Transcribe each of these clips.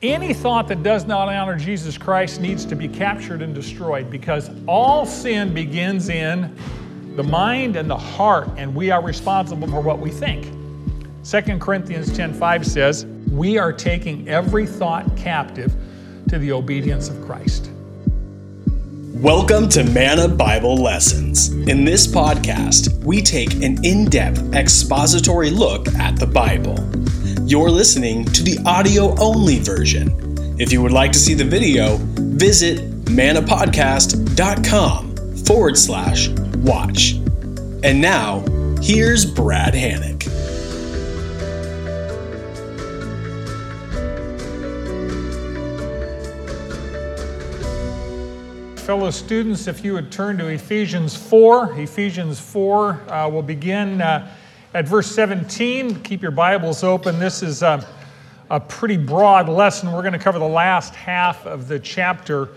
Any thought that does not honor Jesus Christ needs to be captured and destroyed, because all sin begins in the mind and the heart, and we are responsible for what we think. 2 Corinthians 10:5 says, we are taking every thought captive to the obedience of Christ. Welcome to MANNA Bible Lessons. In this podcast, we take an in-depth expository look at the Bible. You're listening to the audio-only version. If you would like to see the video, visit manapodcast.com/watch. And now, here's Brad Hannett. Fellow students, if you would turn to Ephesians 4. Ephesians 4 will begin at verse 17, keep your Bibles open. This is a pretty broad lesson. We're going to cover the last half of the chapter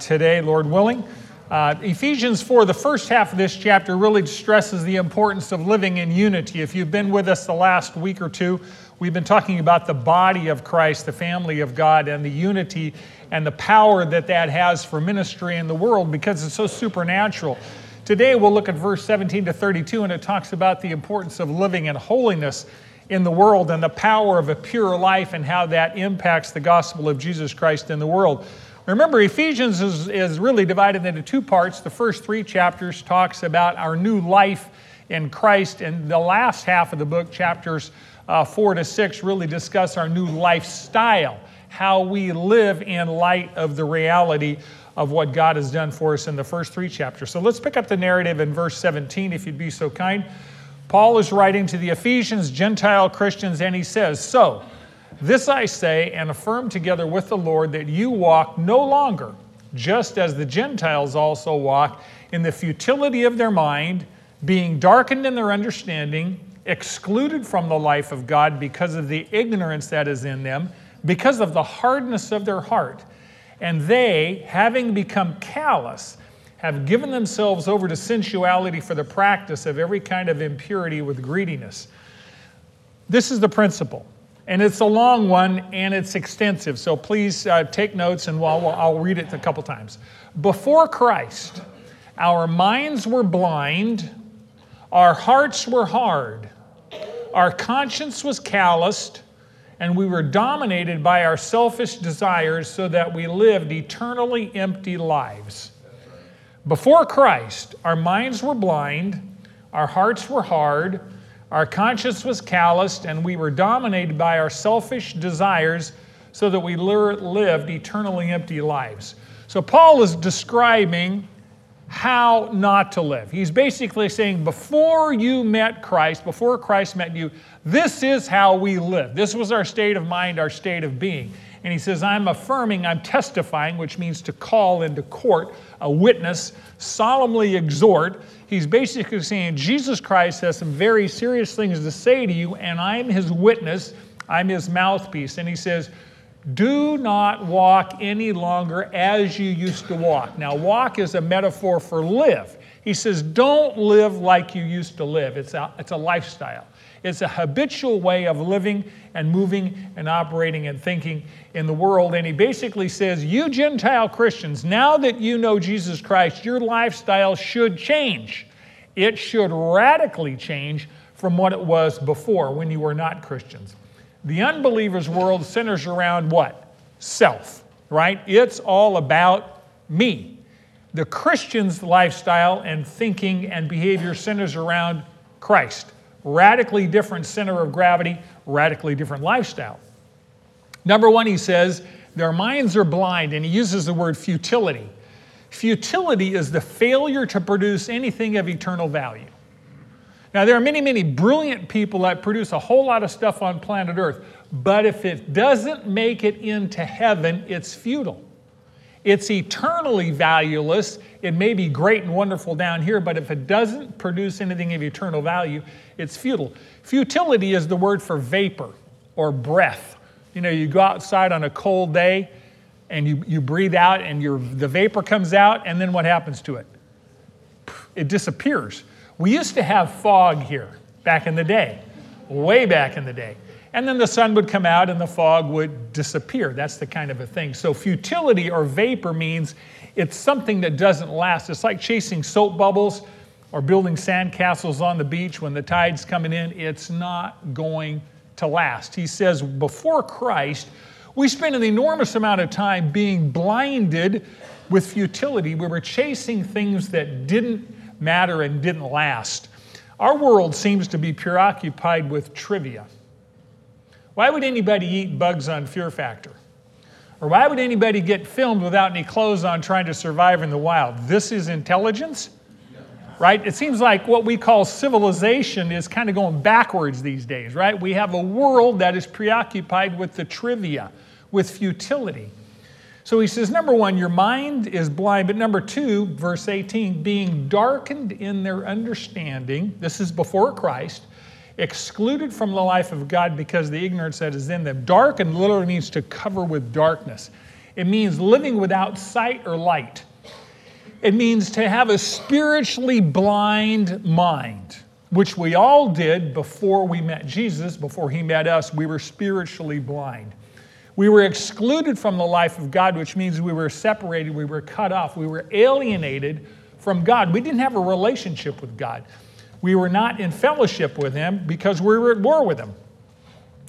today, Lord willing. Ephesians 4, the first half of this chapter really stresses the importance of living in unity. If you've been with us the last week or two, we've been talking about the body of Christ, the family of God, and the unity and the power that that has for ministry in the world, because it's so supernatural. Today we'll look at verse 17 to 32, and it talks about the importance of living in holiness in the world and the power of a pure life and how that impacts the gospel of Jesus Christ in the world. Remember, Ephesians is really divided into two parts. The first three chapters talks about our new life in Christ, and the last half of the book, chapters 4 to 6, really discuss our new lifestyle, how we live in light of the reality of what God has done for us in the first three chapters. So let's pick up the narrative in verse 17, if you'd be so kind. Paul is writing to the Ephesians, Gentile Christians, and he says, so this I say and affirm together with the Lord, that you walk no longer, just as the Gentiles also walk, in the futility of their mind, being darkened in their understanding, excluded from the life of God because of the ignorance that is in them, because of the hardness of their heart. And they, having become callous, have given themselves over to sensuality for the practice of every kind of impurity with greediness. This is the principle, and it's a long one, and it's extensive. So please take notes, and I'll read it a couple times. Before Christ, our minds were blind, our hearts were hard, our conscience was calloused, and we were dominated by our selfish desires, so that we lived eternally empty lives. Before Christ, our minds were blind, our hearts were hard, our conscience was calloused, and we were dominated by our selfish desires, so that we lived eternally empty lives. So Paul is describing how not to live. He's basically saying, before you met Christ, before Christ met you, this is how we live. This was our state of mind, our state of being. And he says, I'm affirming, I'm testifying, which means to call into court, a witness, solemnly exhort. He's basically saying, Jesus Christ has some very serious things to say to you, and I'm his witness, I'm his mouthpiece. And he says, do not walk any longer as you used to walk. Now, walk is a metaphor for live. He says, don't live like you used to live. It's a lifestyle. It's a habitual way of living and moving and operating and thinking in the world. And he basically says, you Gentile Christians, now that you know Jesus Christ, your lifestyle should change. It should radically change from what it was before when you were not Christians. The unbeliever's world centers around what? Self, right? It's all about me. The Christian's lifestyle and thinking and behavior centers around Christ. Radically different center of gravity, radically different lifestyle. Number one, he says, their minds are blind, and he uses the word futility. Futility is the failure to produce anything of eternal value. Now, there are many, many brilliant people that produce a whole lot of stuff on planet Earth, but if it doesn't make it into heaven, it's futile. It's eternally valueless. It may be great and wonderful down here, but if it doesn't produce anything of eternal value, it's futile. Futility is the word for vapor or breath. You know, you go outside on a cold day, and you breathe out, and the vapor comes out, and then what happens to it? It disappears. We used to have fog here back in the day, way back in the day. And then the sun would come out and the fog would disappear. That's the kind of a thing. So futility or vapor means it's something that doesn't last. It's like chasing soap bubbles or building sandcastles on the beach when the tide's coming in. It's not going to last. He says before Christ, we spent an enormous amount of time being blinded with futility. We were chasing things that didn't matter and didn't last. Our world seems to be preoccupied with trivia. Why would anybody eat bugs on Fear Factor? Or why would anybody get filmed without any clothes on trying to survive in the wild? This is intelligence, right? It seems like what we call civilization is kind of going backwards these days, right? We have a world that is preoccupied with the trivia, with futility. So he says, number one, your mind is blind. But number two, verse 18, being darkened in their understanding. This is before Christ. Excluded from the life of God because the ignorance that is in them. Darkened literally means to cover with darkness. It means living without sight or light. It means to have a spiritually blind mind, which we all did before we met Jesus, before he met us. We were spiritually blind. We were excluded from the life of God, which means we were separated, we were cut off, we were alienated from God. We didn't have a relationship with God. We were not in fellowship with him because we were at war with him.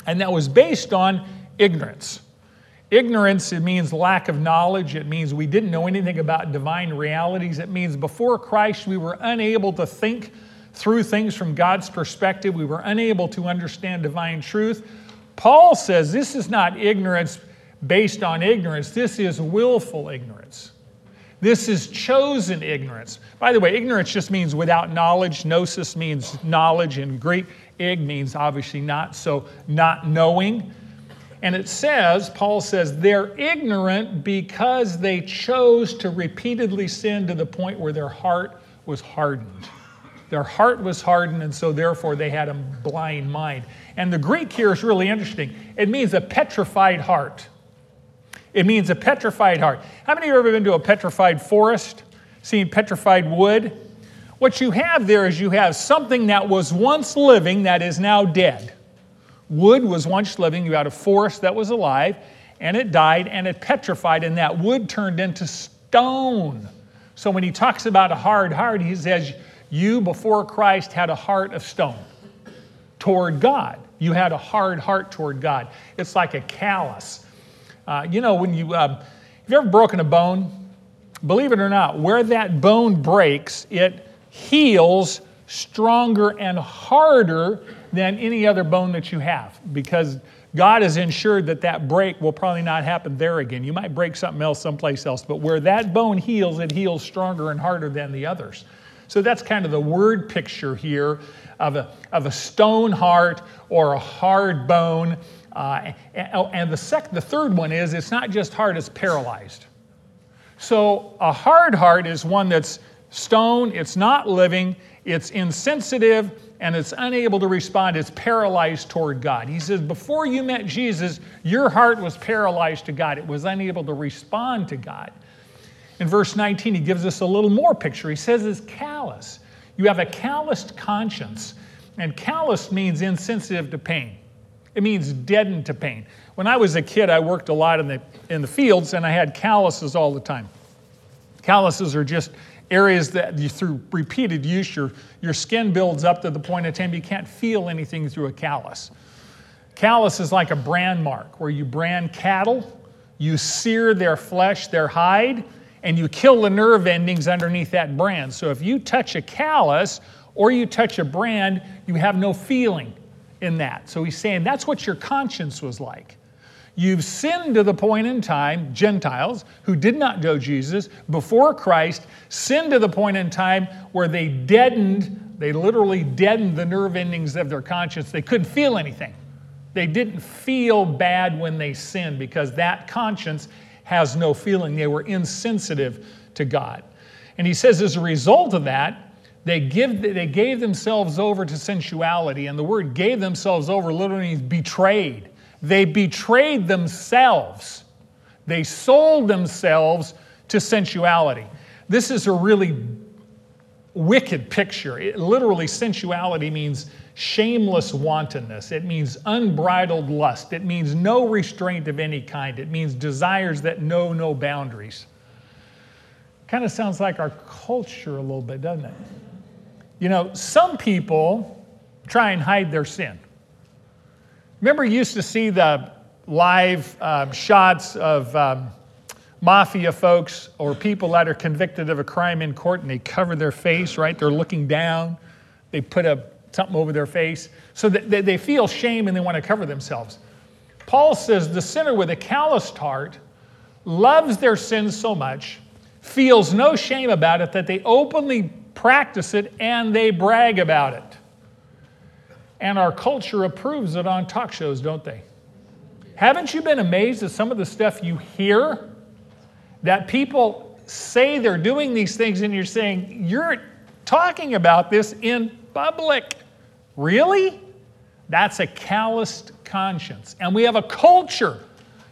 And that was based on ignorance. Ignorance, it means lack of knowledge. It means we didn't know anything about divine realities. It means before Christ, we were unable to think through things from God's perspective. We were unable to understand divine truth. Paul says this is not ignorance based on ignorance. This is willful ignorance. This is chosen ignorance. By the way, ignorance just means without knowledge. Gnosis means knowledge in Greek. Ig means obviously not, so not knowing. And it says, Paul says, they're ignorant because they chose to repeatedly sin to the point where their heart was hardened. Their heart was hardened, and so therefore they had a blind mind. And the Greek here is really interesting. It means a petrified heart. It means a petrified heart. How many of you have ever been to a petrified forest, seen petrified wood? What you have there is you have something that was once living that is now dead. Wood was once living. You had a forest that was alive, and it died, and it petrified, and that wood turned into stone. So when he talks about a hard heart, he says, you before Christ had a heart of stone toward God. You had a hard heart toward God. It's like a callus. Have you ever broken a bone? Believe it or not, where that bone breaks, it heals stronger and harder than any other bone that you have, because God has ensured that that break will probably not happen there again. You might break something else someplace else, but where that bone heals, it heals stronger and harder than the others. So that's kind of the word picture here of a stone heart or a hard bone. And the third one is it's not just hard, it's paralyzed. So a hard heart is one that's stone, it's not living, it's insensitive, and it's unable to respond. It's paralyzed toward God. He says, before you met Jesus, your heart was paralyzed to God. It was unable to respond to God. In verse 19, he gives us a little more picture. He says it's callous. You have a calloused conscience, and callous means insensitive to pain. It means deadened to pain. When I was a kid, I worked a lot in the fields, and I had calluses all the time. Calluses are just areas that through repeated use, your skin builds up to the point of time you can't feel anything through a callus. Callus is like a brand mark, where you brand cattle, you sear their flesh, their hide, and you kill the nerve endings underneath that brand. So if you touch a callus or you touch a brand, you have no feeling in that. So he's saying that's what your conscience was like. You've sinned to the point in time, Gentiles, who did not know Jesus, before Christ, sinned to the point in time where they literally deadened the nerve endings of their conscience. They couldn't feel anything. They didn't feel bad when they sinned because that conscience has no feeling. They were insensitive to God. And he says as a result of that, they gave themselves over to sensuality. And the word gave themselves over literally means betrayed. They betrayed themselves. They sold themselves to sensuality. This is a really wicked picture. It literally, sensuality means shameless wantonness. It means unbridled lust. It means no restraint of any kind. It means desires that know no boundaries. Kind of sounds like our culture a little bit, doesn't it? You know, some people try and hide their sin. Remember, you used to see the live shots of mafia folks or people that are convicted of a crime in court, and they cover their face, right? They're looking down. They put something over their face so that they feel shame and they want to cover themselves. Paul says the sinner with a calloused heart loves their sin so much, feels no shame about it, that they openly practice it and they brag about it. And our culture approves it on talk shows, don't they? Haven't you been amazed at some of the stuff you hear? That people say they're doing these things and you're saying, you're talking about this in public. Really? That's a calloused conscience. And we have a culture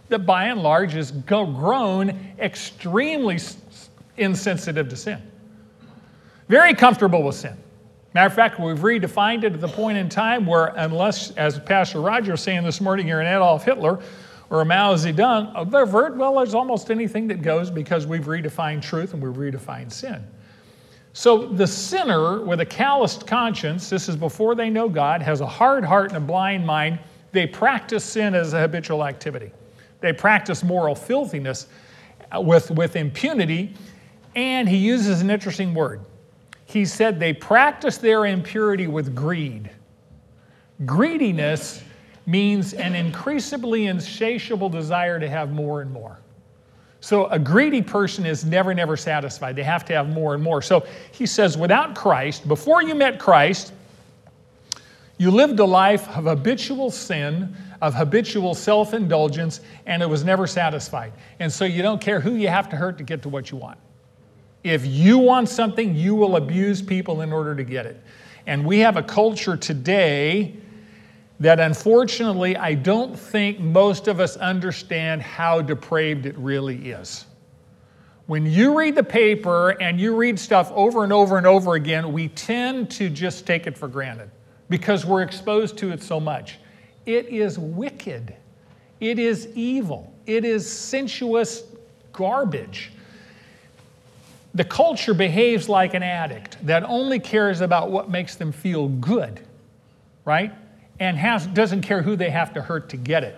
that by and large has grown extremely insensitive to sin. Very comfortable with sin. Matter of fact, we've redefined it to the point in time where, unless, as Pastor Roger was saying this morning, you're an Adolf Hitler or a Mao Zedong, a pervert, well, there's almost anything that goes, because we've redefined truth and we've redefined sin. So the sinner with a calloused conscience, this is before they know God, has a hard heart and a blind mind. They practice sin as a habitual activity. They practice moral filthiness with impunity. And he uses an interesting word. He said they practice their impurity with greed. Greediness means an increasingly insatiable desire to have more and more. So a greedy person is never, never satisfied. They have to have more and more. So he says, without Christ, before you met Christ, you lived a life of habitual sin, of habitual self-indulgence, and it was never satisfied. And so you don't care who you have to hurt to get to what you want. If you want something, you will abuse people in order to get it. And we have a culture today that, unfortunately, I don't think most of us understand how depraved it really is. When you read the paper and you read stuff over and over and over again, we tend to just take it for granted because we're exposed to it so much. It is wicked. It is evil. It is sensuous garbage. The culture behaves like an addict that only cares about what makes them feel good, right? And doesn't care who they have to hurt to get it.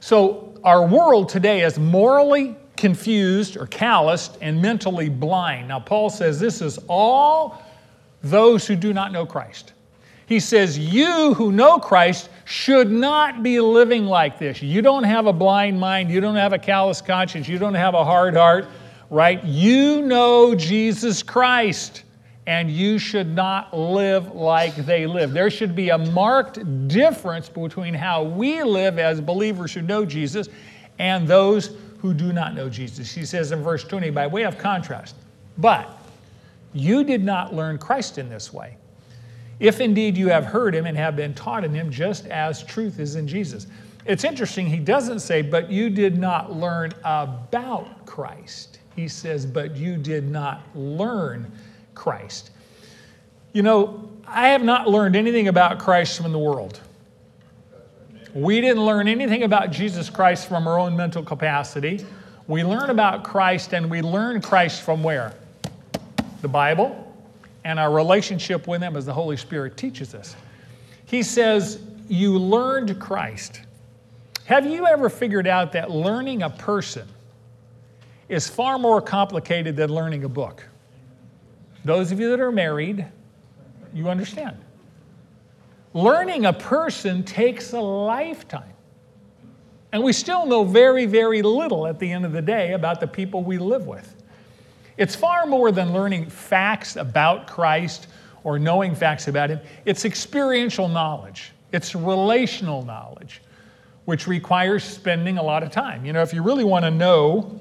So our world today is morally confused or calloused and mentally blind. Now Paul says this is all those who do not know Christ. He says you who know Christ should not be living like this. You don't have a blind mind. You don't have a calloused conscience. You don't have a hard heart, right? You know Jesus Christ. And you should not live like they live. There should be a marked difference between how we live as believers who know Jesus and those who do not know Jesus. He says in verse 20, by way of contrast, but you did not learn Christ in this way, if indeed you have heard him and have been taught in him, just as truth is in Jesus. It's interesting, he doesn't say, but you did not learn about Christ. He says, but you did not learn Christ. You know, I have not learned anything about Christ from the world. We didn't learn anything about Jesus Christ from our own mental capacity. We learn about Christ, and we learn Christ from where? The Bible, and our relationship with him as the Holy Spirit teaches us. He says, you learned Christ. Have you ever figured out that learning a person is far more complicated than learning a book? Those of you that are married, you understand. Learning a person takes a lifetime. And we still know very, very little at the end of the day about the people we live with. It's far more than learning facts about Christ or knowing facts about him. It's experiential knowledge. It's relational knowledge, which requires spending a lot of time. You know, if you really want to know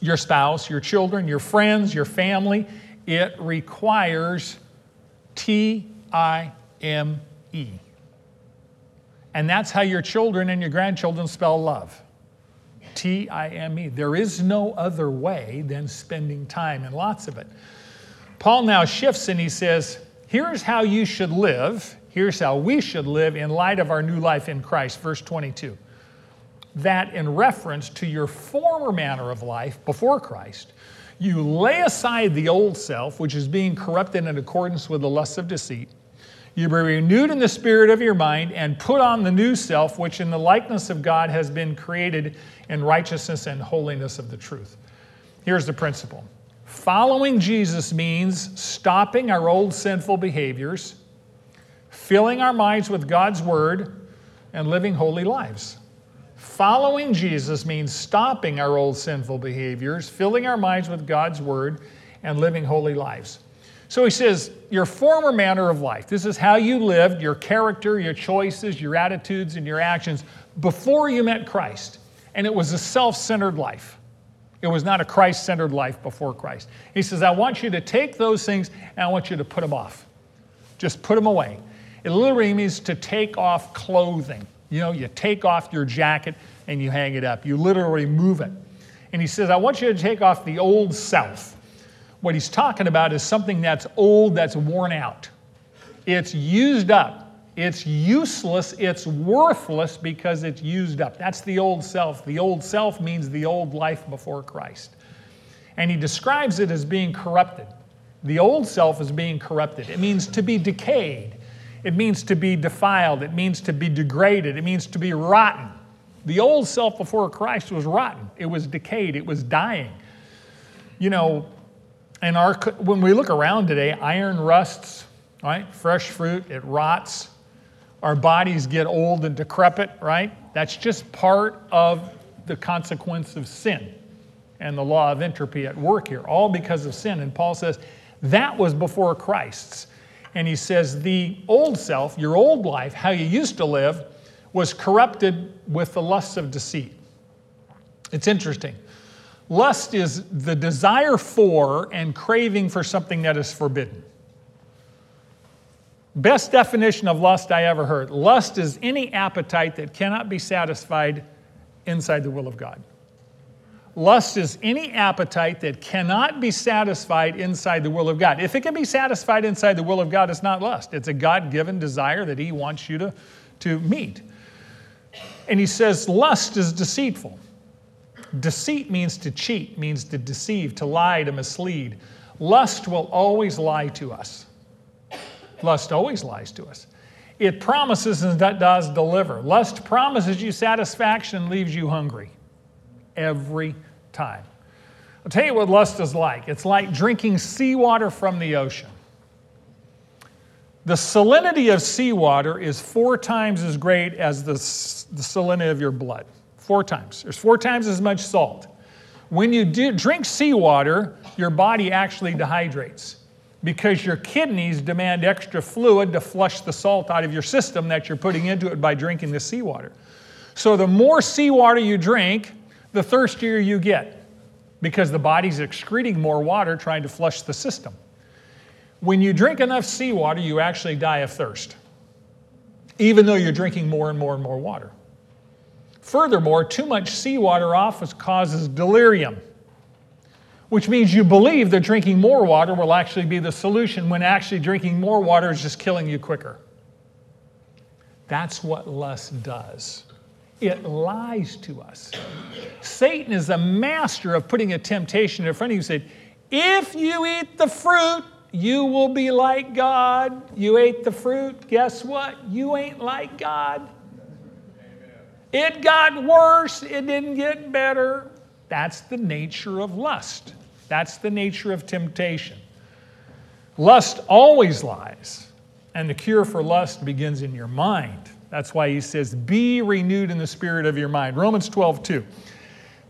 your spouse, your children, your friends, your family, it requires time. And that's how your children and your grandchildren spell love. time. There is no other way than spending time, and lots of it. Paul now shifts and he says, here's how you should live Here's how we should live in light of our new life in Christ, verse 22. That in reference to your former manner of life before Christ, you lay aside the old self, which is being corrupted in accordance with the lusts of deceit. You be renewed in the spirit of your mind and put on the new self, which in the likeness of God has been created in righteousness and holiness of the truth. Here's the principle. Following Jesus means stopping our old sinful behaviors, filling our minds with God's word, and living holy lives. Following Jesus means stopping our old sinful behaviors, filling our minds with God's word, and living holy lives. So he says, your former manner of life, this is how you lived, your character, your choices, your attitudes, and your actions before you met Christ. And it was a self-centered life. It was not a Christ-centered life before Christ. He says, I want you to take those things and I want you to put them off. Just put them away. It literally means to take off clothing. You know, you take off your jacket and you hang it up. You literally move it. And he says, I want you to take off the old self. What he's talking about is something that's old, that's worn out. It's used up. It's useless. It's worthless because it's used up. That's the old self. The old self means the old life before Christ. And he describes it as being corrupted. The old self is being corrupted. It means to be decayed. It means to be defiled. It means to be degraded. It means to be rotten. The old self before Christ was rotten. It was decayed. It was dying. You know, when we look around today, iron rusts, right? Fresh fruit, it rots. Our bodies get old and decrepit, right? That's just part of the consequence of sin and the law of entropy at work here, all because of sin. And Paul says that was before Christ's. And he says the old self, your old life, how you used to live, was corrupted with the lusts of deceit. It's interesting. Lust is the desire for and craving for something that is forbidden. Best definition of lust I ever heard. Lust is any appetite that cannot be satisfied inside the will of God. Lust is any appetite that cannot be satisfied inside the will of God. If it can be satisfied inside the will of God, it's not lust. It's a God-given desire that he wants you to meet. And he says lust is deceitful. Deceit means to cheat, means to deceive, to lie, to mislead. Lust will always lie to us. Lust always lies to us. It promises and does deliver. Lust promises you satisfaction, leaves you hungry. Every time. I'll tell you what lust is like. It's like drinking seawater from the ocean. The salinity of seawater is 4 times as great as the salinity of your blood. 4 times. There's 4 times as much salt. When you drink seawater, your body actually dehydrates because your kidneys demand extra fluid to flush the salt out of your system that you're putting into it by drinking the seawater. So the more seawater you drink, the thirstier you get because the body's excreting more water trying to flush the system. When you drink enough seawater, you actually die of thirst, even though you're drinking more and more and more water. Furthermore, too much seawater often causes delirium, which means you believe that drinking more water will actually be the solution when actually drinking more water is just killing you quicker. That's what lust does. It lies to us. Satan is a master of putting a temptation in front of you. He said, if you eat the fruit, you will be like God. You ate the fruit, guess what? You ain't like God. It got worse, it didn't get better. That's the nature of lust. That's the nature of temptation. Lust always lies, and the cure for lust begins in your mind. That's why he says, be renewed in the spirit of your mind. Romans 12:2.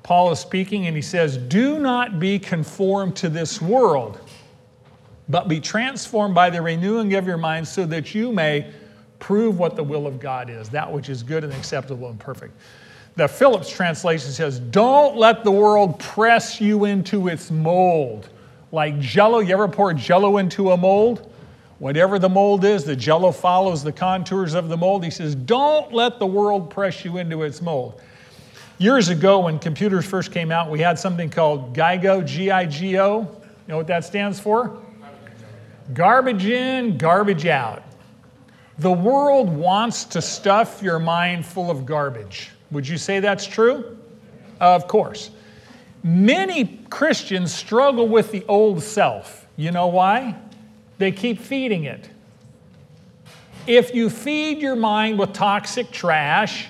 Paul is speaking and he says, do not be conformed to this world, but be transformed by the renewing of your mind so that you may prove what the will of God is, that which is good and acceptable and perfect. The Phillips translation says, don't let the world press you into its mold. Like Jell-O, you ever pour Jell-O into a mold? Whatever the mold is, the Jell-O follows the contours of the mold. He says, don't let the world press you into its mold. Years ago, when computers first came out, we had something called GIGO, G-I-G-O. You know what that stands for? Garbage in, garbage out. The world wants to stuff your mind full of garbage. Would you say that's true? Of course. Many Christians struggle with the old self. You know why? They keep feeding it. If you feed your mind with toxic trash,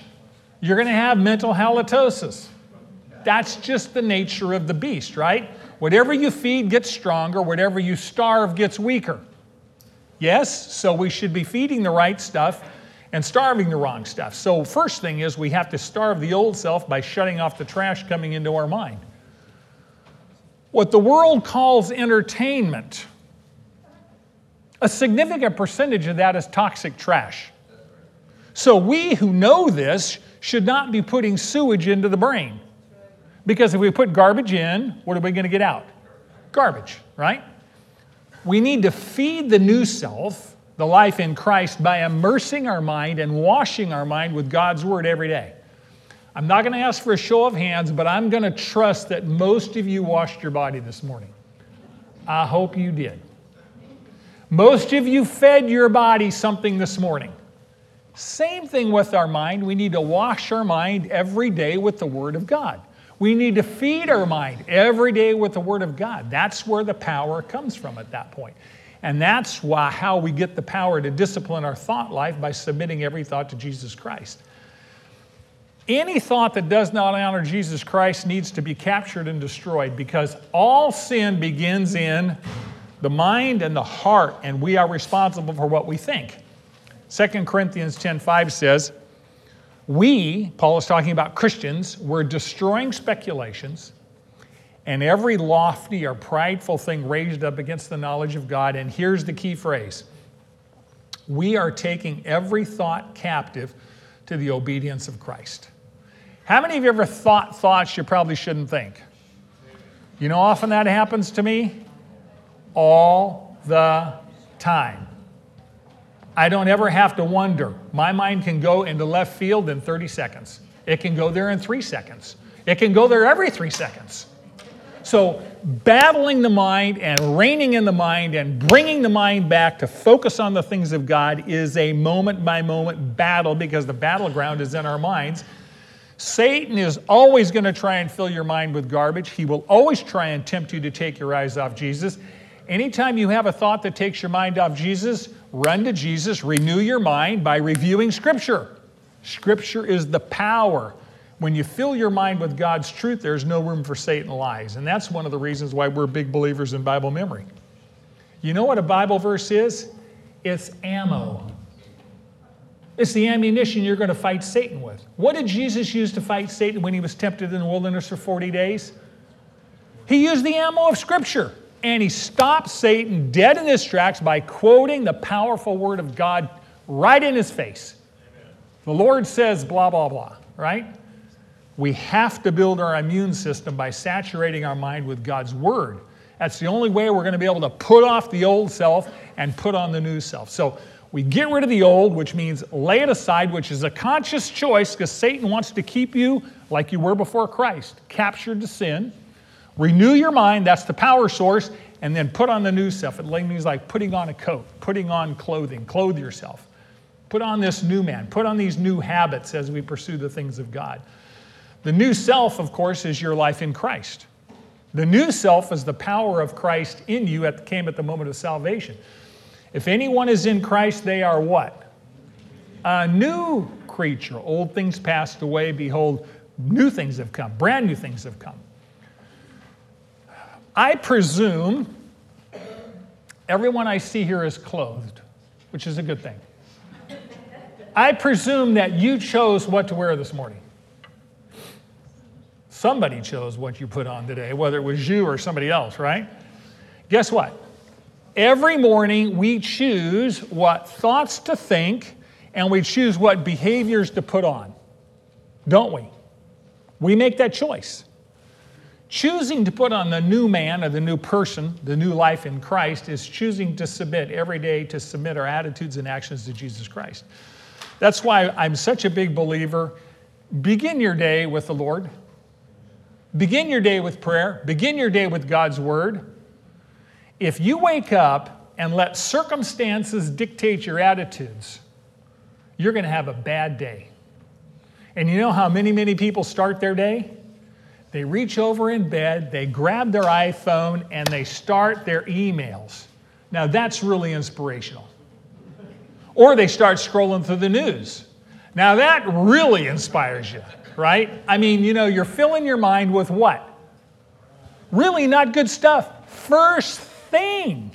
you're going to have mental halitosis. That's just the nature of the beast, right? Whatever you feed gets stronger. Whatever you starve gets weaker. Yes, so we should be feeding the right stuff and starving the wrong stuff. So first thing is we have to starve the old self by shutting off the trash coming into our mind. What the world calls entertainment, a significant percentage of that is toxic trash. So we who know this should not be putting sewage into the brain. Because if we put garbage in, what are we going to get out? Garbage, right? We need to feed the new self, the life in Christ, by immersing our mind and washing our mind with God's Word every day. I'm not going to ask for a show of hands, but I'm going to trust that most of you washed your body this morning. I hope you did. Most of you fed your body something this morning. Same thing with our mind. We need to wash our mind every day with the Word of God. We need to feed our mind every day with the Word of God. That's where the power comes from at that point. And that's why how we get the power to discipline our thought life by submitting every thought to Jesus Christ. Any thought that does not honor Jesus Christ needs to be captured and destroyed, because all sin begins in the mind and the heart, and we are responsible for what we think. 2 Corinthians 10:5 says, we, Paul is talking about Christians, we're destroying speculations and every lofty or prideful thing raised up against the knowledge of God. And here's the key phrase. We are taking every thought captive to the obedience of Christ. How many of you ever thought thoughts you probably shouldn't think? You know, often that happens to me all the time. I don't ever have to wonder. My mind can go into left field in 30 seconds. It can go there in 3 seconds. It can go there every 3 seconds. So battling the mind and reigning in the mind and bringing the mind back to focus on the things of God is a moment-by-moment battle, because the battleground is in our minds. Satan is always going to try and fill your mind with garbage. He will always try and tempt you to take your eyes off Jesus. Anytime you have a thought that takes your mind off Jesus, run to Jesus, renew your mind by reviewing Scripture. Scripture is the power. When you fill your mind with God's truth, there's no room for Satan's lies. And that's one of the reasons why we're big believers in Bible memory. You know what a Bible verse is? It's ammo. It's the ammunition you're going to fight Satan with. What did Jesus use to fight Satan when he was tempted in the wilderness for 40 days? He used the ammo of Scripture. And he stopped Satan dead in his tracks by quoting the powerful Word of God right in his face. Amen. The Lord says blah, blah, blah, right? We have to build our immune system by saturating our mind with God's Word. That's the only way we're going to be able to put off the old self and put on the new self. So we get rid of the old, which means lay it aside, which is a conscious choice, because Satan wants to keep you like you were before Christ, captured to sin. Renew your mind, that's the power source, and then put on the new self. It means like putting on a coat, putting on clothing, clothe yourself. Put on this new man, put on these new habits as we pursue the things of God. The new self, of course, is your life in Christ. The new self is the power of Christ in you that came at the moment of salvation. If anyone is in Christ, they are what? A new creature. Old things passed away, behold, new things have come, brand new things have come. I presume everyone I see here is clothed, which is a good thing. I presume that you chose what to wear this morning. Somebody chose what you put on today, whether it was you or somebody else, right? Guess what? Every morning we choose what thoughts to think, and we choose what behaviors to put on, don't we? We make that choice. Choosing to put on the new man or the new person, the new life in Christ, is choosing to submit every day, to submit our attitudes and actions to Jesus Christ. That's why I'm such a big believer. Begin your day with the Lord. Begin your day with prayer. Begin your day with God's Word. If you wake up and let circumstances dictate your attitudes, you're going to have a bad day. And you know how many people start their day? They reach over in bed, they grab their iPhone, and they start their emails. Now that's really inspirational. Or they start scrolling through the news. Now that really inspires you, right? I mean, you know, you're filling your mind with what? Really not good stuff. First thing.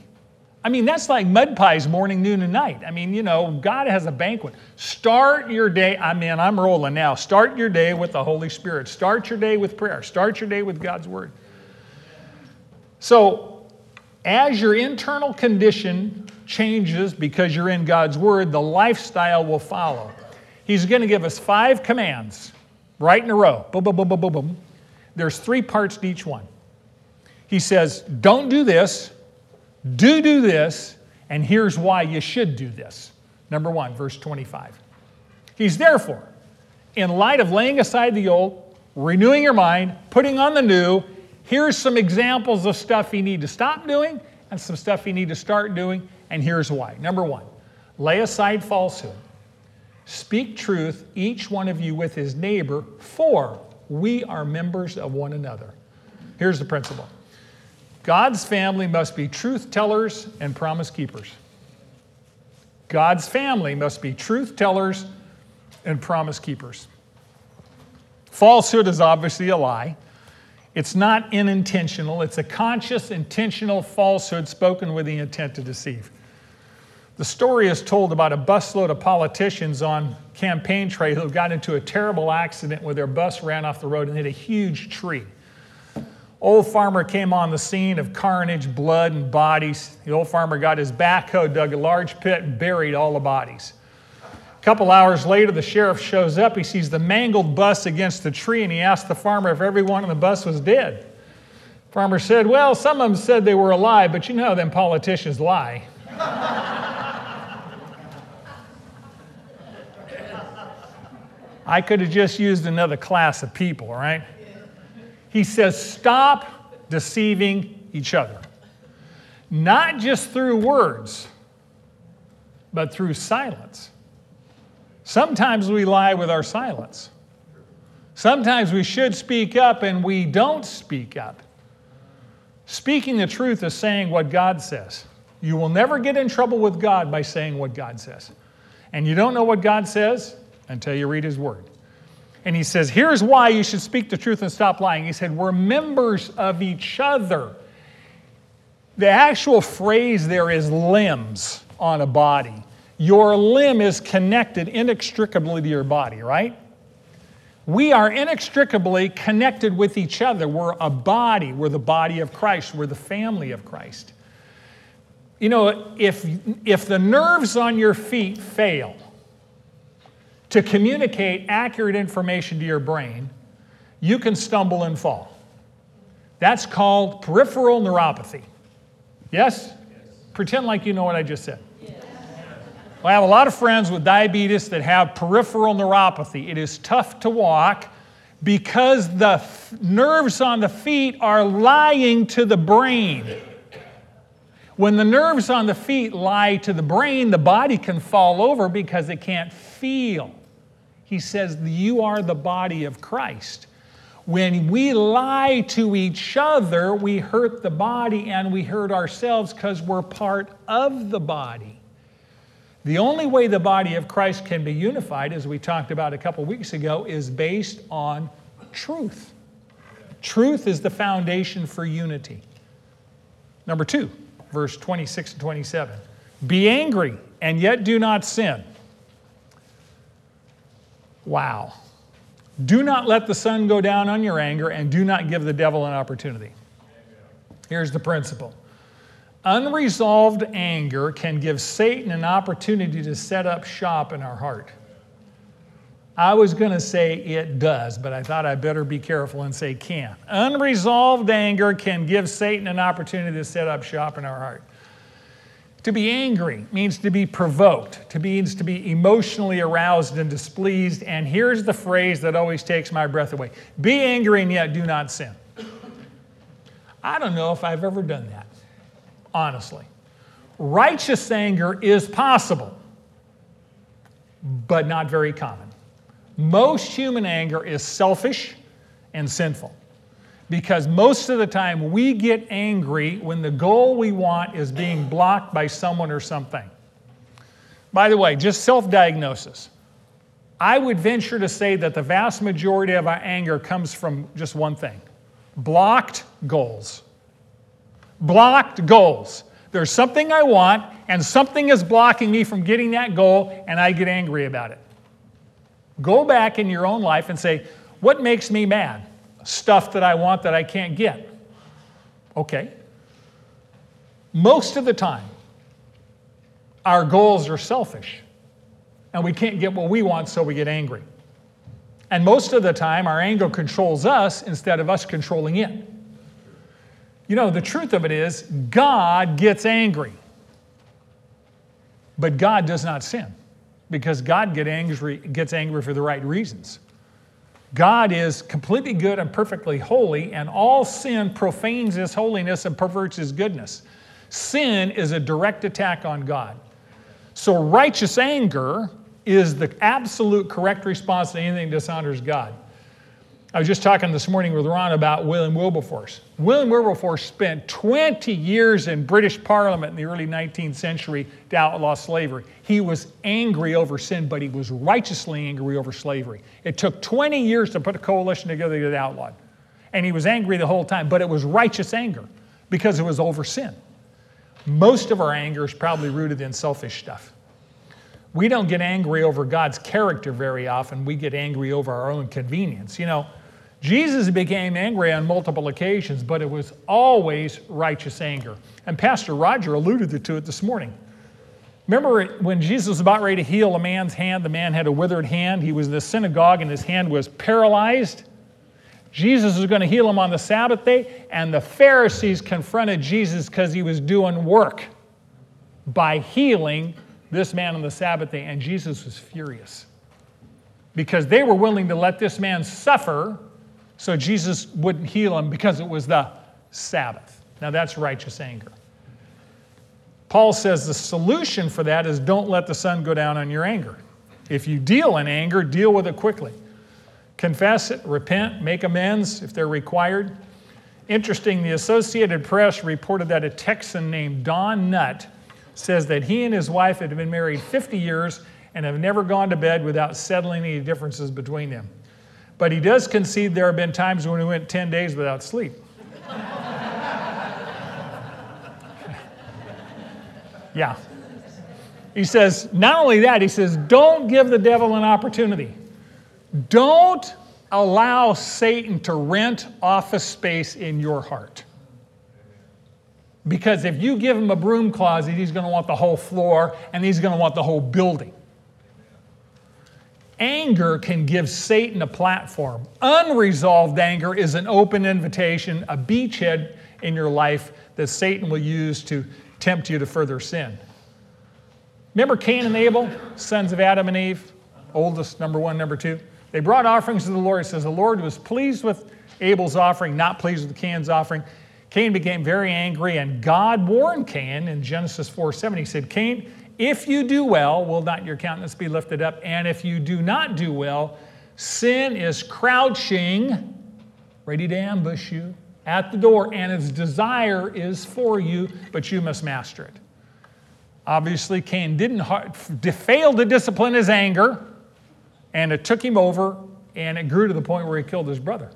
I mean, that's like mud pies morning, noon, and night. I mean, you know, God has a banquet. Start your day. I mean, I'm rolling now. Start your day with the Holy Spirit. Start your day with prayer. Start your day with God's Word. So as your internal condition changes because you're in God's Word, the lifestyle will follow. He's going to give us 5 commands right in a row. Boom, boom, boom, boom, boom, boom. There's 3 parts to each one. He says, don't do this. Do this, and here's why you should do this. Number 1, verse 25. He's therefore, in light of laying aside the old, renewing your mind, putting on the new, here's some examples of stuff you need to stop doing and some stuff you need to start doing, and here's why. Number 1, lay aside falsehood. Speak truth, each one of you with his neighbor, for we are members of one another. Here's the principle. God's family must be truth-tellers and promise-keepers. God's family must be truth-tellers and promise-keepers. Falsehood is obviously a lie. It's not unintentional. It's a conscious, intentional falsehood spoken with the intent to deceive. The story is told about a busload of politicians on campaign trail who got into a terrible accident where their bus ran off the road and hit a huge tree. Old farmer came on the scene of carnage, blood, and bodies. The old farmer got his backhoe, dug a large pit, and buried all the bodies. A couple hours later, the sheriff shows up. He sees the mangled bus against the tree, and he asked the farmer if everyone on the bus was dead. The farmer said, well, some of them said they were alive, but you know how them politicians lie. I could have just used another class of people, right? He says, stop deceiving each other. Not just through words, but through silence. Sometimes we lie with our silence. Sometimes we should speak up and we don't speak up. Speaking the truth is saying what God says. You will never get in trouble with God by saying what God says. And you don't know what God says until you read His Word. And he says, here's why you should speak the truth and stop lying. He said, we're members of each other. The actual phrase there is limbs on a body. Your limb is connected inextricably to your body, right? We are inextricably connected with each other. We're a body. We're the body of Christ. We're the family of Christ. You know, if the nerves on your feet fail to communicate accurate information to your brain, you can stumble and fall. That's called peripheral neuropathy. Yes? Yes. Pretend like you know what I just said. Yes. Well, I have a lot of friends with diabetes that have peripheral neuropathy. It is tough to walk because the nerves on the feet are lying to the brain. When the nerves on the feet lie to the brain, the body can fall over because it can't feel. He says, you are the body of Christ. When we lie to each other, we hurt the body and we hurt ourselves because we're part of the body. The only way the body of Christ can be unified, as we talked about a couple weeks ago, is based on truth. Truth is the foundation for unity. Number 2, verse 26 and 27. Be angry and yet do not sin. Wow. Do not let the sun go down on your anger and do not give the devil an opportunity. Here's the principle. Unresolved anger can give Satan an opportunity to set up shop in our heart. I was going to say it does, but I thought I better be careful and say can. Unresolved anger can give Satan an opportunity to set up shop in our heart. To be angry means to be provoked. To means to be emotionally aroused and displeased. And here's the phrase that always takes my breath away. Be angry and yet do not sin. I don't know if I've ever done that, honestly. Righteous anger is possible. but not very common. Most human anger is selfish and sinful, because most of the time we get angry when the goal we want is being blocked by someone or something. By the way, just self-diagnosis. I would venture to say that the vast majority of our anger comes from just one thing: blocked goals. Blocked goals. There's something I want, and something is blocking me from getting that goal, and I get angry about it. Go back in your own life and say, what makes me mad? Stuff that I want that I can't get. Okay. Most of the time, our goals are selfish, and we can't get what we want, so we get angry. And most of the time, our anger controls us instead of us controlling it. You know, the truth of it is, God gets angry. But God does not sin, because God gets angry for the right reasons. God is completely good and perfectly holy, and all sin profanes His holiness and perverts His goodness. Sin is a direct attack on God. So righteous anger is the absolute correct response to anything that dishonors God. I was just talking this morning with Ron about William Wilberforce. William Wilberforce spent 20 years in British Parliament in the early 19th century to outlaw slavery. He was angry over sin, but he was righteously angry over slavery. It took 20 years to put a coalition together to get it outlawed. And he was angry the whole time, but it was righteous anger because it was over sin. Most of our anger is probably rooted in selfish stuff. We don't get angry over God's character very often. We get angry over our own convenience. You know, Jesus became angry on multiple occasions, but it was always righteous anger. And Pastor Roger alluded to it this morning. Remember when Jesus was about ready to heal a man's hand, the man had a withered hand. He was in the synagogue and his hand was paralyzed. Jesus was going to heal him on the Sabbath day, and the Pharisees confronted Jesus because he was doing work by healing this man on the Sabbath day, and Jesus was furious because they were willing to let this man suffer so Jesus wouldn't heal him because it was the Sabbath. Now that's righteous anger. Paul says the solution for that is don't let the sun go down on your anger. If you deal in anger, deal with it quickly. Confess it, repent, make amends if they're required. Interesting, the Associated Press reported that a Texan named Don Nutt says that he and his wife had been married 50 years and have never gone to bed without settling any differences between them. But he does concede there have been times when he went 10 days without sleep. Yeah. He says, not only that, he says, don't give the devil an opportunity. Don't allow Satan to rent office space in your heart. Because if you give him a broom closet, he's going to want the whole floor, and he's going to want the whole building. Anger can give Satan a platform. Unresolved anger is an open invitation, a beachhead in your life that Satan will use to tempt you to further sin. Remember Cain and Abel, sons of Adam and Eve, oldest, number one, number two? They brought offerings to the Lord. It says the Lord was pleased with Abel's offering, not pleased with Cain's offering. Cain became very angry, and God warned Cain in Genesis 4:7. He said, Cain, if you do well, will not your countenance be lifted up? And if you do not do well, sin is crouching, ready to ambush you, at the door, and its desire is for you, but you must master it. Obviously, Cain failed to discipline his anger, and it took him over, and it grew to the point where he killed his brother.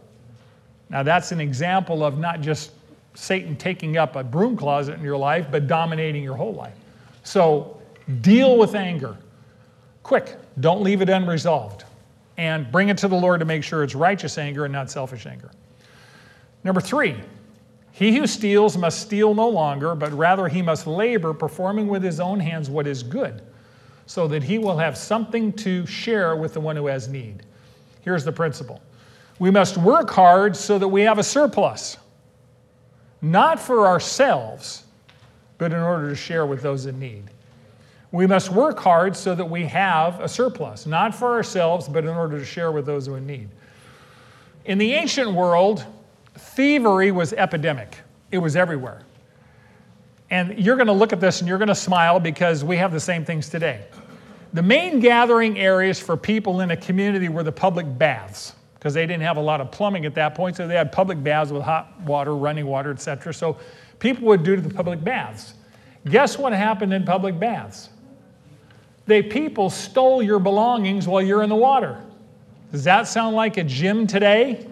Now, that's an example of not just Satan taking up a broom closet in your life, but dominating your whole life. So deal with anger. Quick, don't leave it unresolved. And bring it to the Lord to make sure it's righteous anger and not selfish anger. Number three, he who steals must steal no longer, but rather he must labor, performing with his own hands what is good, so that he will have something to share with the one who has need. Here's the principle. We must work hard so that we have a surplus. Not for ourselves, but in order to share with those in need. We must work hard so that we have a surplus, not for ourselves, but in order to share with those who are in need. In the ancient world, thievery was epidemic. It was everywhere. And you're going to look at this and you're going to smile because we have the same things today. The main gathering areas for people in a community were the public baths, because they didn't have a lot of plumbing at that point, so they had public baths with hot water, running water, etc. So people would do to the public baths. Guess what happened in public baths? People stole your belongings while you're in the water. Does that sound like a gym today?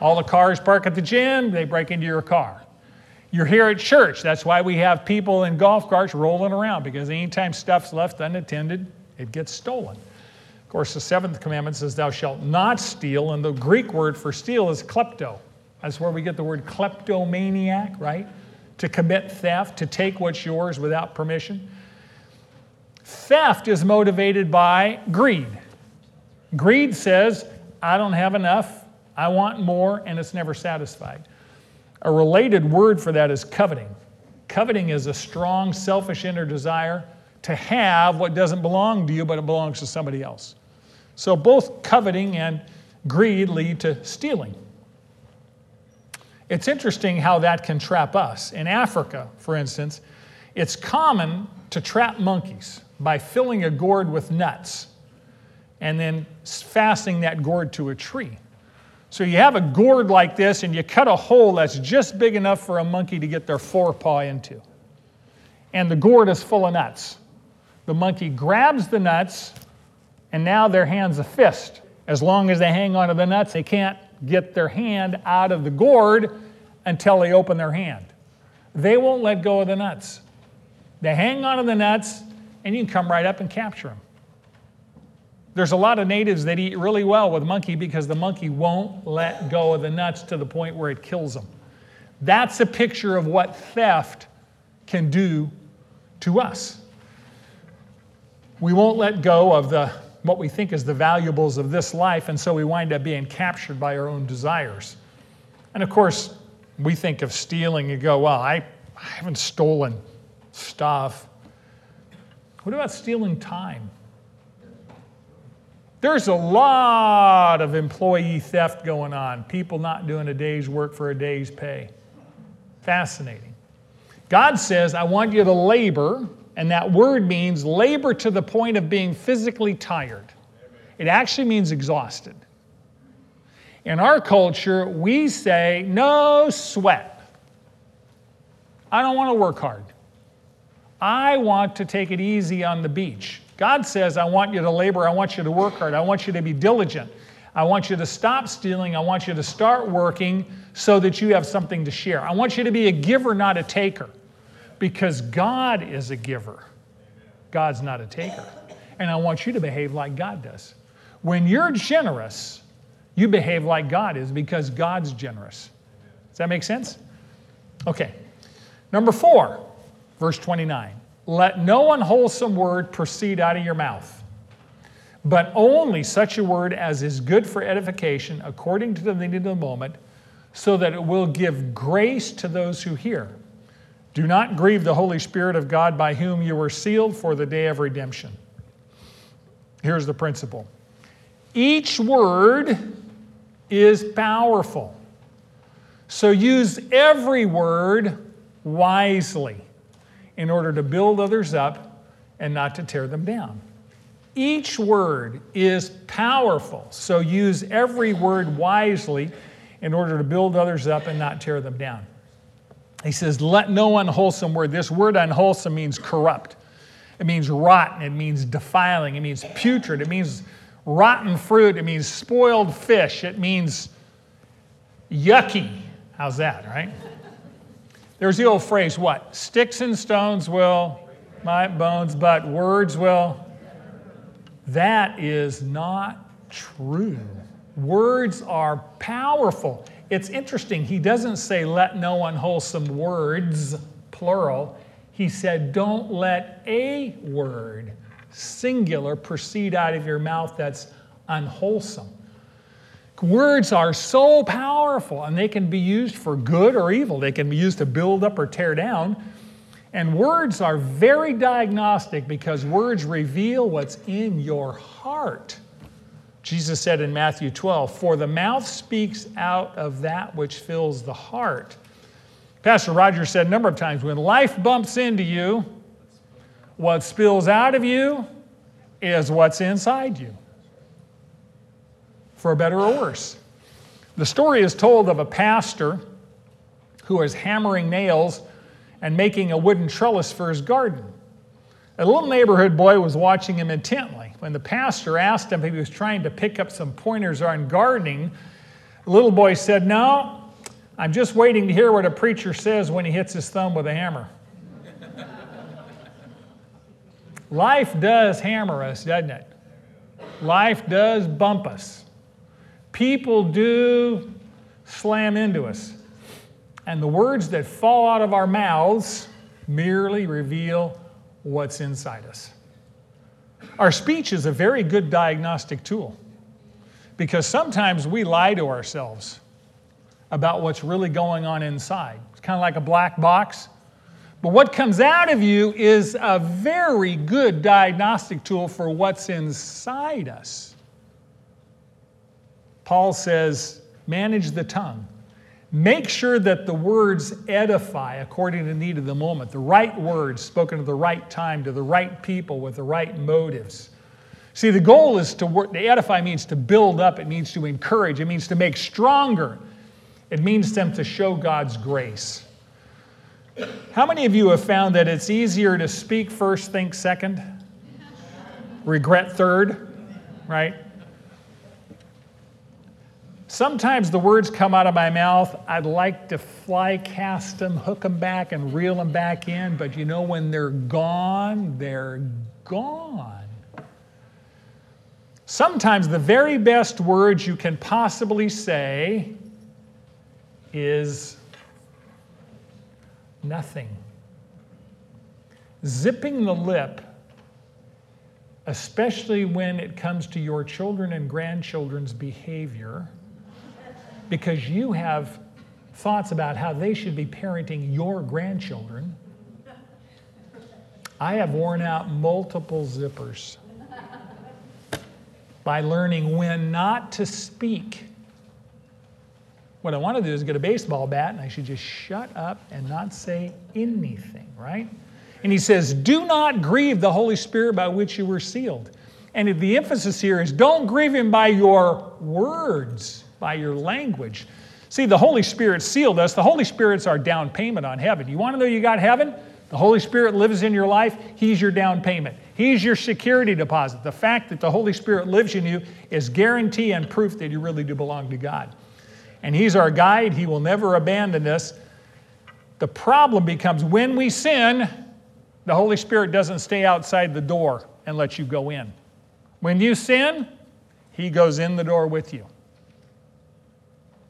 All the cars park at the gym, they break into your car. You're here at church. That's why we have people in golf carts rolling around, because anytime stuff's left unattended, it gets stolen. Of course, the seventh commandment says, thou shalt not steal, and the Greek word for steal is klepto. That's where we get the word kleptomaniac, right? To commit theft, to take what's yours without permission. Theft is motivated by greed. Greed says, I don't have enough, I want more, and it's never satisfied. A related word for that is coveting. Coveting is a strong, selfish inner desire to have what doesn't belong to you, but it belongs to somebody else. So both coveting and greed lead to stealing. It's interesting how that can trap us. In Africa, for instance, it's common to trap monkeys by filling a gourd with nuts and then fastening that gourd to a tree. So you have a gourd like this and you cut a hole that's just big enough for a monkey to get their forepaw into. And the gourd is full of nuts. The monkey grabs the nuts and now their hand's a fist. As long as they hang onto the nuts, they can't get their hand out of the gourd until they open their hand. They won't let go of the nuts. They hang on to the nuts, and you can come right up and capture them. There's a lot of natives that eat really well with monkey because the monkey won't let go of the nuts to the point where it kills them. That's a picture of what theft can do to us. We won't let go of what we think is the valuables of this life, and so we wind up being captured by our own desires. And of course, we think of stealing and go, well, I haven't stolen stuff. What about stealing time? There's a lot of employee theft going on. People not doing a day's work for a day's pay. Fascinating. God says, I want you to labor, and that word means labor to the point of being physically tired. It actually means exhausted. In our culture, we say, no sweat. I don't want to work hard. I want to take it easy on the beach. God says, I want you to labor. I want you to work hard. I want you to be diligent. I want you to stop stealing. I want you to start working so that you have something to share. I want you to be a giver, not a taker. Because God is a giver. God's not a taker. And I want you to behave like God does. When you're generous, you behave like God is because God's generous. Does that make sense? Okay. Number 4, verse 29. Let no unwholesome word proceed out of your mouth, but only such a word as is good for edification according to the need of the moment, so that it will give grace to those who hear. Do not grieve the Holy Spirit of God, by whom you were sealed for the day of redemption. Here's the principle. Each word is powerful. So use every word wisely in order to build others up and not to tear them down. Each word is powerful. So use every word wisely in order to build others up and not tear them down. He says, let no unwholesome word. This word unwholesome means corrupt. It means rotten. It means defiling. It means putrid. It means rotten fruit. It means spoiled fish. It means yucky. How's that, right? There's the old phrase, what? Sticks and stones will my bones, but words will. That is not true. Words are powerful. It's interesting. He doesn't say let no unwholesome words, plural. He said don't let a word, singular, proceed out of your mouth that's unwholesome. Words are so powerful, and they can be used for good or evil. They can be used to build up or tear down. And words are very diagnostic because words reveal what's in your heart. Jesus said in Matthew 12, for the mouth speaks out of that which fills the heart. Pastor Rogers said a number of times, when life bumps into you, what spills out of you is what's inside you, for better or worse. The story is told of a pastor who is hammering nails and making a wooden trellis for his garden. A little neighborhood boy was watching him intently. When the pastor asked him if he was trying to pick up some pointers on gardening, the little boy said, "No, I'm just waiting to hear what a preacher says when he hits his thumb with a hammer." Life does hammer us, doesn't it? Life does bump us. People do slam into us. And the words that fall out of our mouths merely reveal what's inside us. Our speech is a very good diagnostic tool, because sometimes we lie to ourselves about what's really going on inside. It's kind of like a black box. But what comes out of you is a very good diagnostic tool for what's inside us. Paul says, manage the tongue. Make sure that the words edify according to the need of the moment. The right words spoken at the right time to the right people with the right motives. See, the goal is to work. To edify means to build up. It means to encourage. It means to make stronger. It means them to show God's grace. How many of you have found that it's easier to speak first, think second, regret third, right? Sometimes the words come out of my mouth, I'd like to fly cast them, hook them back, and reel them back in. But you know, when they're gone, they're gone. Sometimes the very best words you can possibly say is nothing. Zipping the lip, especially when it comes to your children and grandchildren's behavior, because you have thoughts about how they should be parenting your grandchildren. I have worn out multiple zippers by learning when not to speak. What I want to do is get a baseball bat, and I should just shut up and not say anything, right? And he says, do not grieve the Holy Spirit by which you were sealed. And the emphasis here is don't grieve him by your words, by your language. See, the Holy Spirit sealed us. The Holy Spirit's our down payment on heaven. You want to know you got heaven? The Holy Spirit lives in your life. He's your down payment. He's your security deposit. The fact that the Holy Spirit lives in you is guarantee and proof that you really do belong to God. And he's our guide. He will never abandon us. The problem becomes when we sin, the Holy Spirit doesn't stay outside the door and let you go in. When you sin, he goes in the door with you.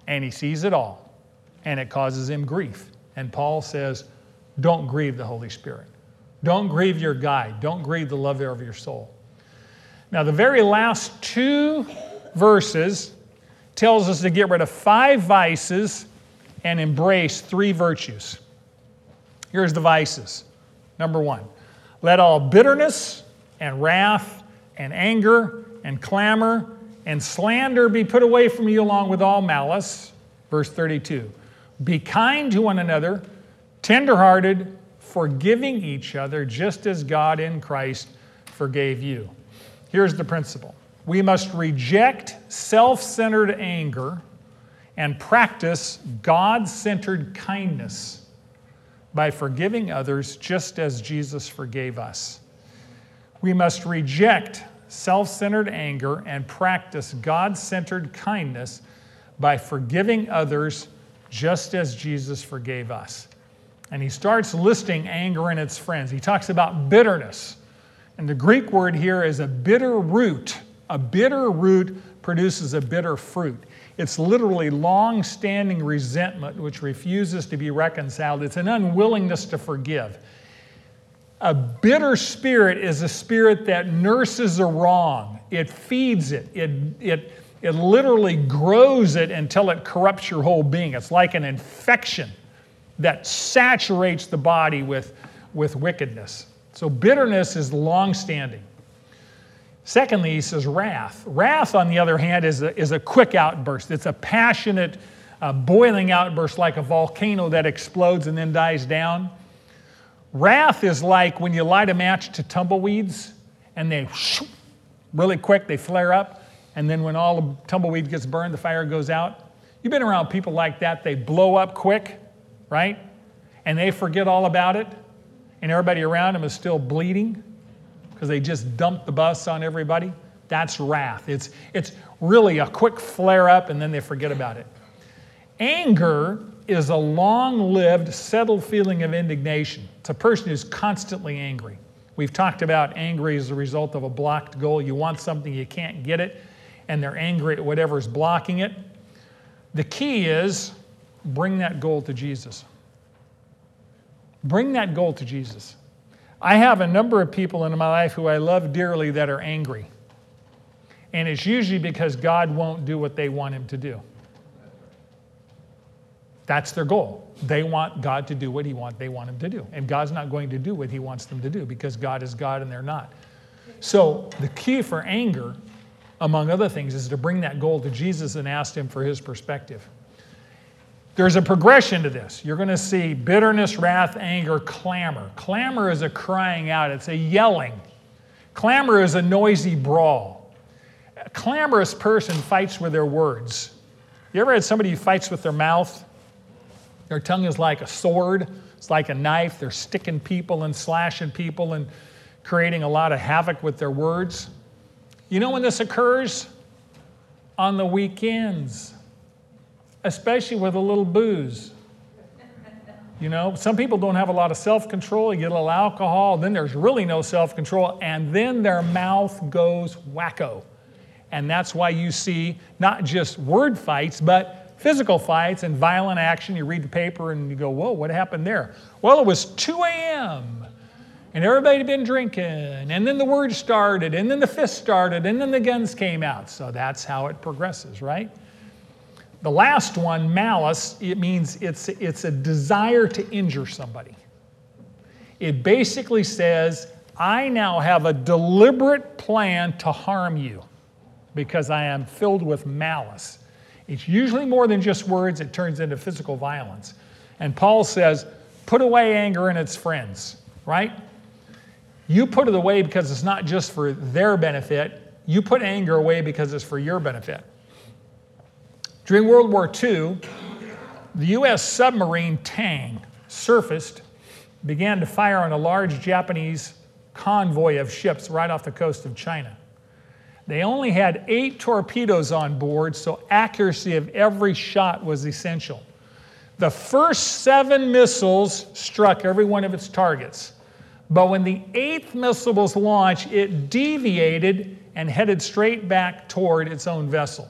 And he sees it all, and it causes him grief. And Paul says, don't grieve the Holy Spirit. Don't grieve your guide. Don't grieve the lover of your soul. Now, the very last two verses tells us to get rid of 5 vices and embrace 3 virtues. Here's the vices. Number 1, let all bitterness and wrath and anger and clamor and slander be put away from you, along with all malice. Verse 32, be kind to one another, tenderhearted, forgiving each other, just as God in Christ forgave you. Here's the principle. We must reject self-centered anger and practice God-centered kindness by forgiving others, just as Jesus forgave us. We must reject self-centered anger and practice God-centered kindness by forgiving others just as Jesus forgave us. And he starts listing anger and its friends. He talks about bitterness. And the Greek word here is a bitter root. A bitter root produces a bitter fruit. It's literally long-standing resentment which refuses to be reconciled. It's an unwillingness to forgive. A bitter spirit is a spirit that nurses a wrong. It feeds it. It literally grows it until it corrupts your whole being. It's like an infection that saturates the body with wickedness. So bitterness is long-standing. Secondly, he says wrath. Wrath, on the other hand, is a quick outburst. It's a passionate, boiling outburst like a volcano that explodes and then dies down. Wrath is like when you light a match to tumbleweeds and they really quick, they flare up, and then when all the tumbleweed gets burned, the fire goes out. You've been around people like that. They blow up quick, right? And they forget all about it, and everybody around them is still bleeding because they just dumped the bus on everybody. That's wrath. It's really a quick flare-up, and then they forget about it. Anger is a long-lived, settled feeling of indignation. It's a person who's constantly angry. We've talked about anger as a result of a blocked goal. You want something, you can't get it, and they're angry at whatever's blocking it. The key is bring that goal to Jesus. Bring that goal to Jesus. I have a number of people in my life who I love dearly that are angry. And it's usually because God won't do what they want him to do. That's their goal. They want God to do what they want him to do. And God's not going to do what he wants them to do because God is God and they're not. So the key for anger, among other things, is to bring that goal to Jesus and ask him for his perspective. There's a progression to this. You're going to see bitterness, wrath, anger, clamor. Clamor is a crying out. It's a yelling. Clamor is a noisy brawl. A clamorous person fights with their words. You ever had somebody who fights with their mouth? Their tongue is like a sword. It's like a knife. They're sticking people and slashing people and creating a lot of havoc with their words. You know when this occurs? On the weekends. Especially with a little booze. You know, some people don't have a lot of self-control. You get a little alcohol, then there's really no self-control, and then their mouth goes wacko. And that's why you see not just word fights, but physical fights and violent action. You read the paper and you go, whoa, what happened there? Well, it was 2 a.m. and everybody had been drinking, and then the word started, and then the fist started, and then the guns came out. So that's how it progresses, right? The last one, malice, it means it's a desire to injure somebody. It basically says, I now have a deliberate plan to harm you because I am filled with malice. It's usually more than just words. It turns into physical violence. And Paul says, put away anger and its friends, right? You put it away because it's not just for their benefit. You put anger away because it's for your benefit. During World War II, the U.S. submarine Tang surfaced, began to fire on a large Japanese convoy of ships right off the coast of China. They only had 8 torpedoes on board, so accuracy of every shot was essential. The first 7 missiles struck every one of its targets, but when the 8th missile was launched, it deviated and headed straight back toward its own vessel.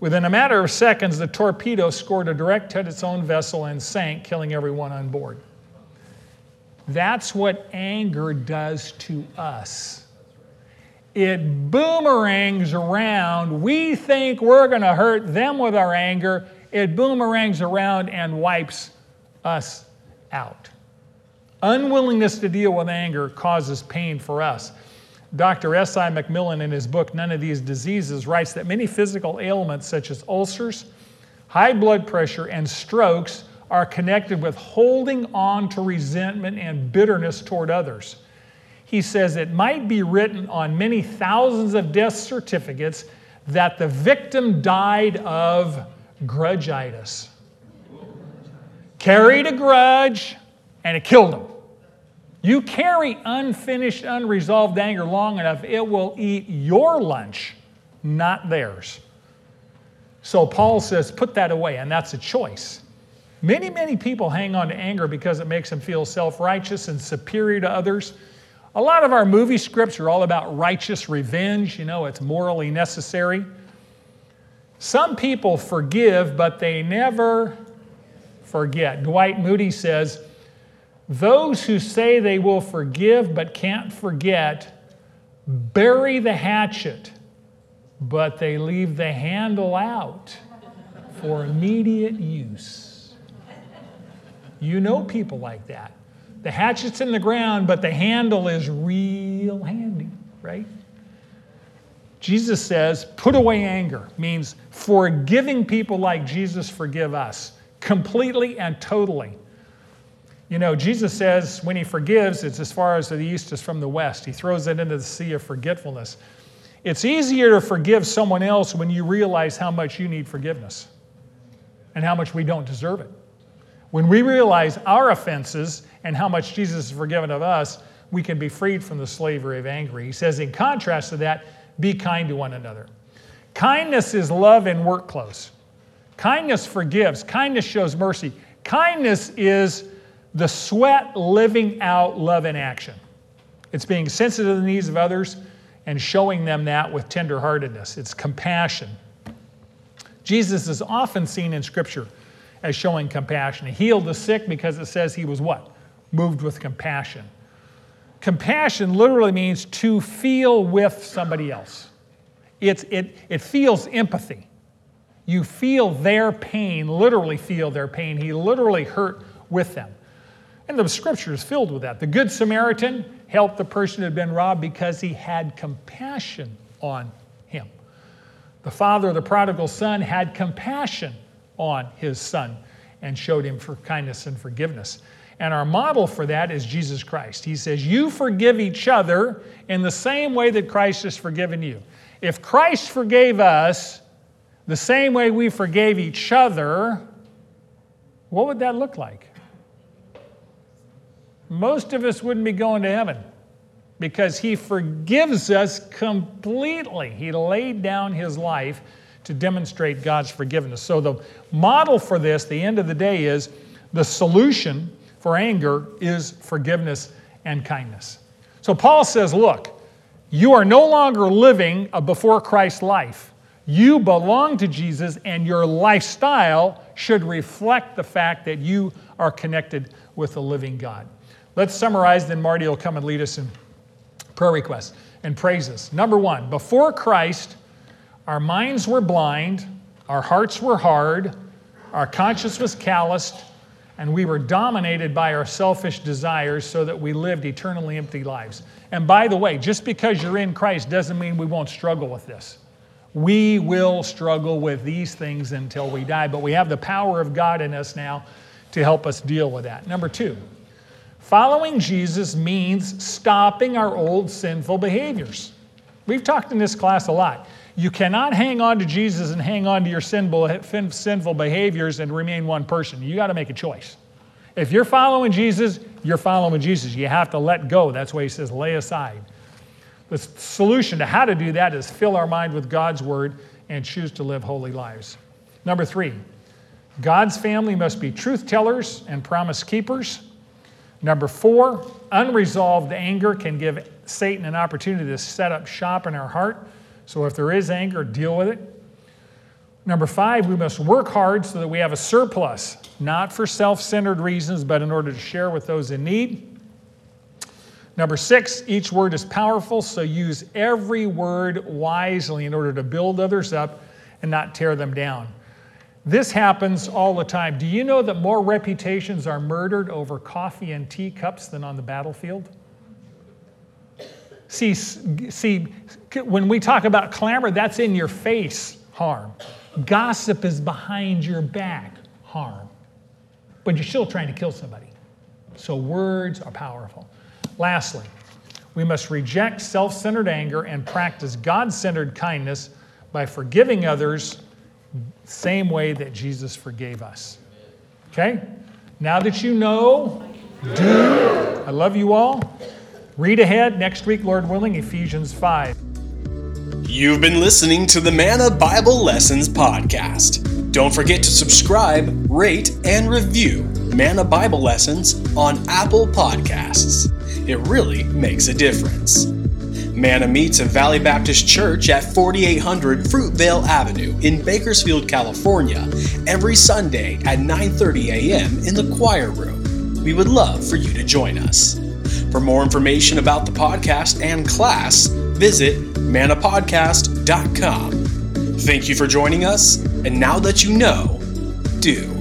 Within a matter of seconds, the torpedo scored a direct hit at its own vessel and sank, killing everyone on board. That's what anger does to us. It boomerangs around. We think we're going to hurt them with our anger. It boomerangs around and wipes us out. Unwillingness to deal with anger causes pain for us. Dr. S.I. McMillan, in his book, None of These Diseases, writes that many physical ailments such as ulcers, high blood pressure, and strokes are connected with holding on to resentment and bitterness toward others. He says it might be written on many thousands of death certificates that the victim died of grudgitis. Carried a grudge, and it killed him. You carry unfinished, unresolved anger long enough, it will eat your lunch, not theirs. So Paul says, put that away, and that's a choice. Many, many people hang on to anger because it makes them feel self-righteous and superior to others. A lot of our movie scripts are all about righteous revenge. You know, it's morally necessary. Some people forgive, but they never forget. Dwight Moody says, those who say they will forgive but can't forget bury the hatchet, but they leave the handle out for immediate use. You know people like that. The hatchet's in the ground, but the handle is real handy, right? Jesus says, put away anger, means forgiving people like Jesus forgive us, completely and totally. You know, Jesus says when he forgives, it's as far as the east is from the west. He throws it into the sea of forgetfulness. It's easier to forgive someone else when you realize how much you need forgiveness and how much we don't deserve it. When we realize our offenses and how much Jesus has forgiven of us, we can be freed from the slavery of anger. He says, in contrast to that, be kind to one another. Kindness is love in work clothes. Kindness forgives. Kindness shows mercy. Kindness is the sweat living out love in action. It's being sensitive to the needs of others and showing them that with tenderheartedness. It's compassion. Jesus is often seen in Scripture as showing compassion. He healed the sick because it says he was what? Moved with compassion. Compassion literally means to feel with somebody else. It feels empathy. You feel their pain, literally feel their pain. He literally hurt with them. And the Scripture is filled with that. The Good Samaritan helped the person who had been robbed because he had compassion on him. The father of the prodigal son had compassion on his son and showed him for kindness and forgiveness. And our model for that is Jesus Christ. He says, you forgive each other in the same way that Christ has forgiven you. If Christ forgave us the same way we forgave each other, what would that look like? Most of us wouldn't be going to heaven because he forgives us completely. He laid down his life to demonstrate God's forgiveness. So the model for this, the end of the day, is the solution for anger is forgiveness and kindness. So Paul says, look, you are no longer living a before Christ life. You belong to Jesus, and your lifestyle should reflect the fact that you are connected with the living God. Let's summarize, then Marty will come and lead us in prayer requests and praises. Number one, before Christ, our minds were blind, our hearts were hard, our conscience was calloused, and we were dominated by our selfish desires so that we lived eternally empty lives. And by the way, just because you're in Christ doesn't mean we won't struggle with this. We will struggle with these things until we die, but we have the power of God in us now to help us deal with that. Number two, following Jesus means stopping our old sinful behaviors. We've talked in this class a lot. You cannot hang on to Jesus and hang on to your sinful behaviors and remain one person. You got to make a choice. If you're following Jesus, you're following Jesus. You have to let go. That's why he says lay aside. The solution to how to do that is fill our mind with God's word and choose to live holy lives. Number three, God's family must be truth tellers and promise keepers. Number four, unresolved anger can give Satan an opportunity to set up shop in our heart. So if there is anger, deal with it. Number five, we must work hard so that we have a surplus, not for self-centered reasons, but in order to share with those in need. Number six, each word is powerful, so use every word wisely in order to build others up and not tear them down. This happens all the time. Do you know that more reputations are murdered over coffee and tea cups than on the battlefield? See, when we talk about clamor, that's in your face harm. Gossip is behind your back harm. But you're still trying to kill somebody. So words are powerful. Lastly, we must reject self-centered anger and practice God-centered kindness by forgiving others the same way that Jesus forgave us. Okay? Now that you know, do. I love you all. Read ahead next week, Lord willing, Ephesians 5. You've been listening to the MANNA Bible Lessons podcast. Don't forget to subscribe, rate, and review MANNA Bible Lessons on Apple Podcasts. It really makes a difference. MANNA meets at Valley Baptist Church at 4800 Fruitvale Avenue in Bakersfield, California, every Sunday at 9:30 a.m. in the choir room. We would love for you to join us. For more information about the podcast and class, visit manapodcast.com. Thank you for joining us, and now that you know, do.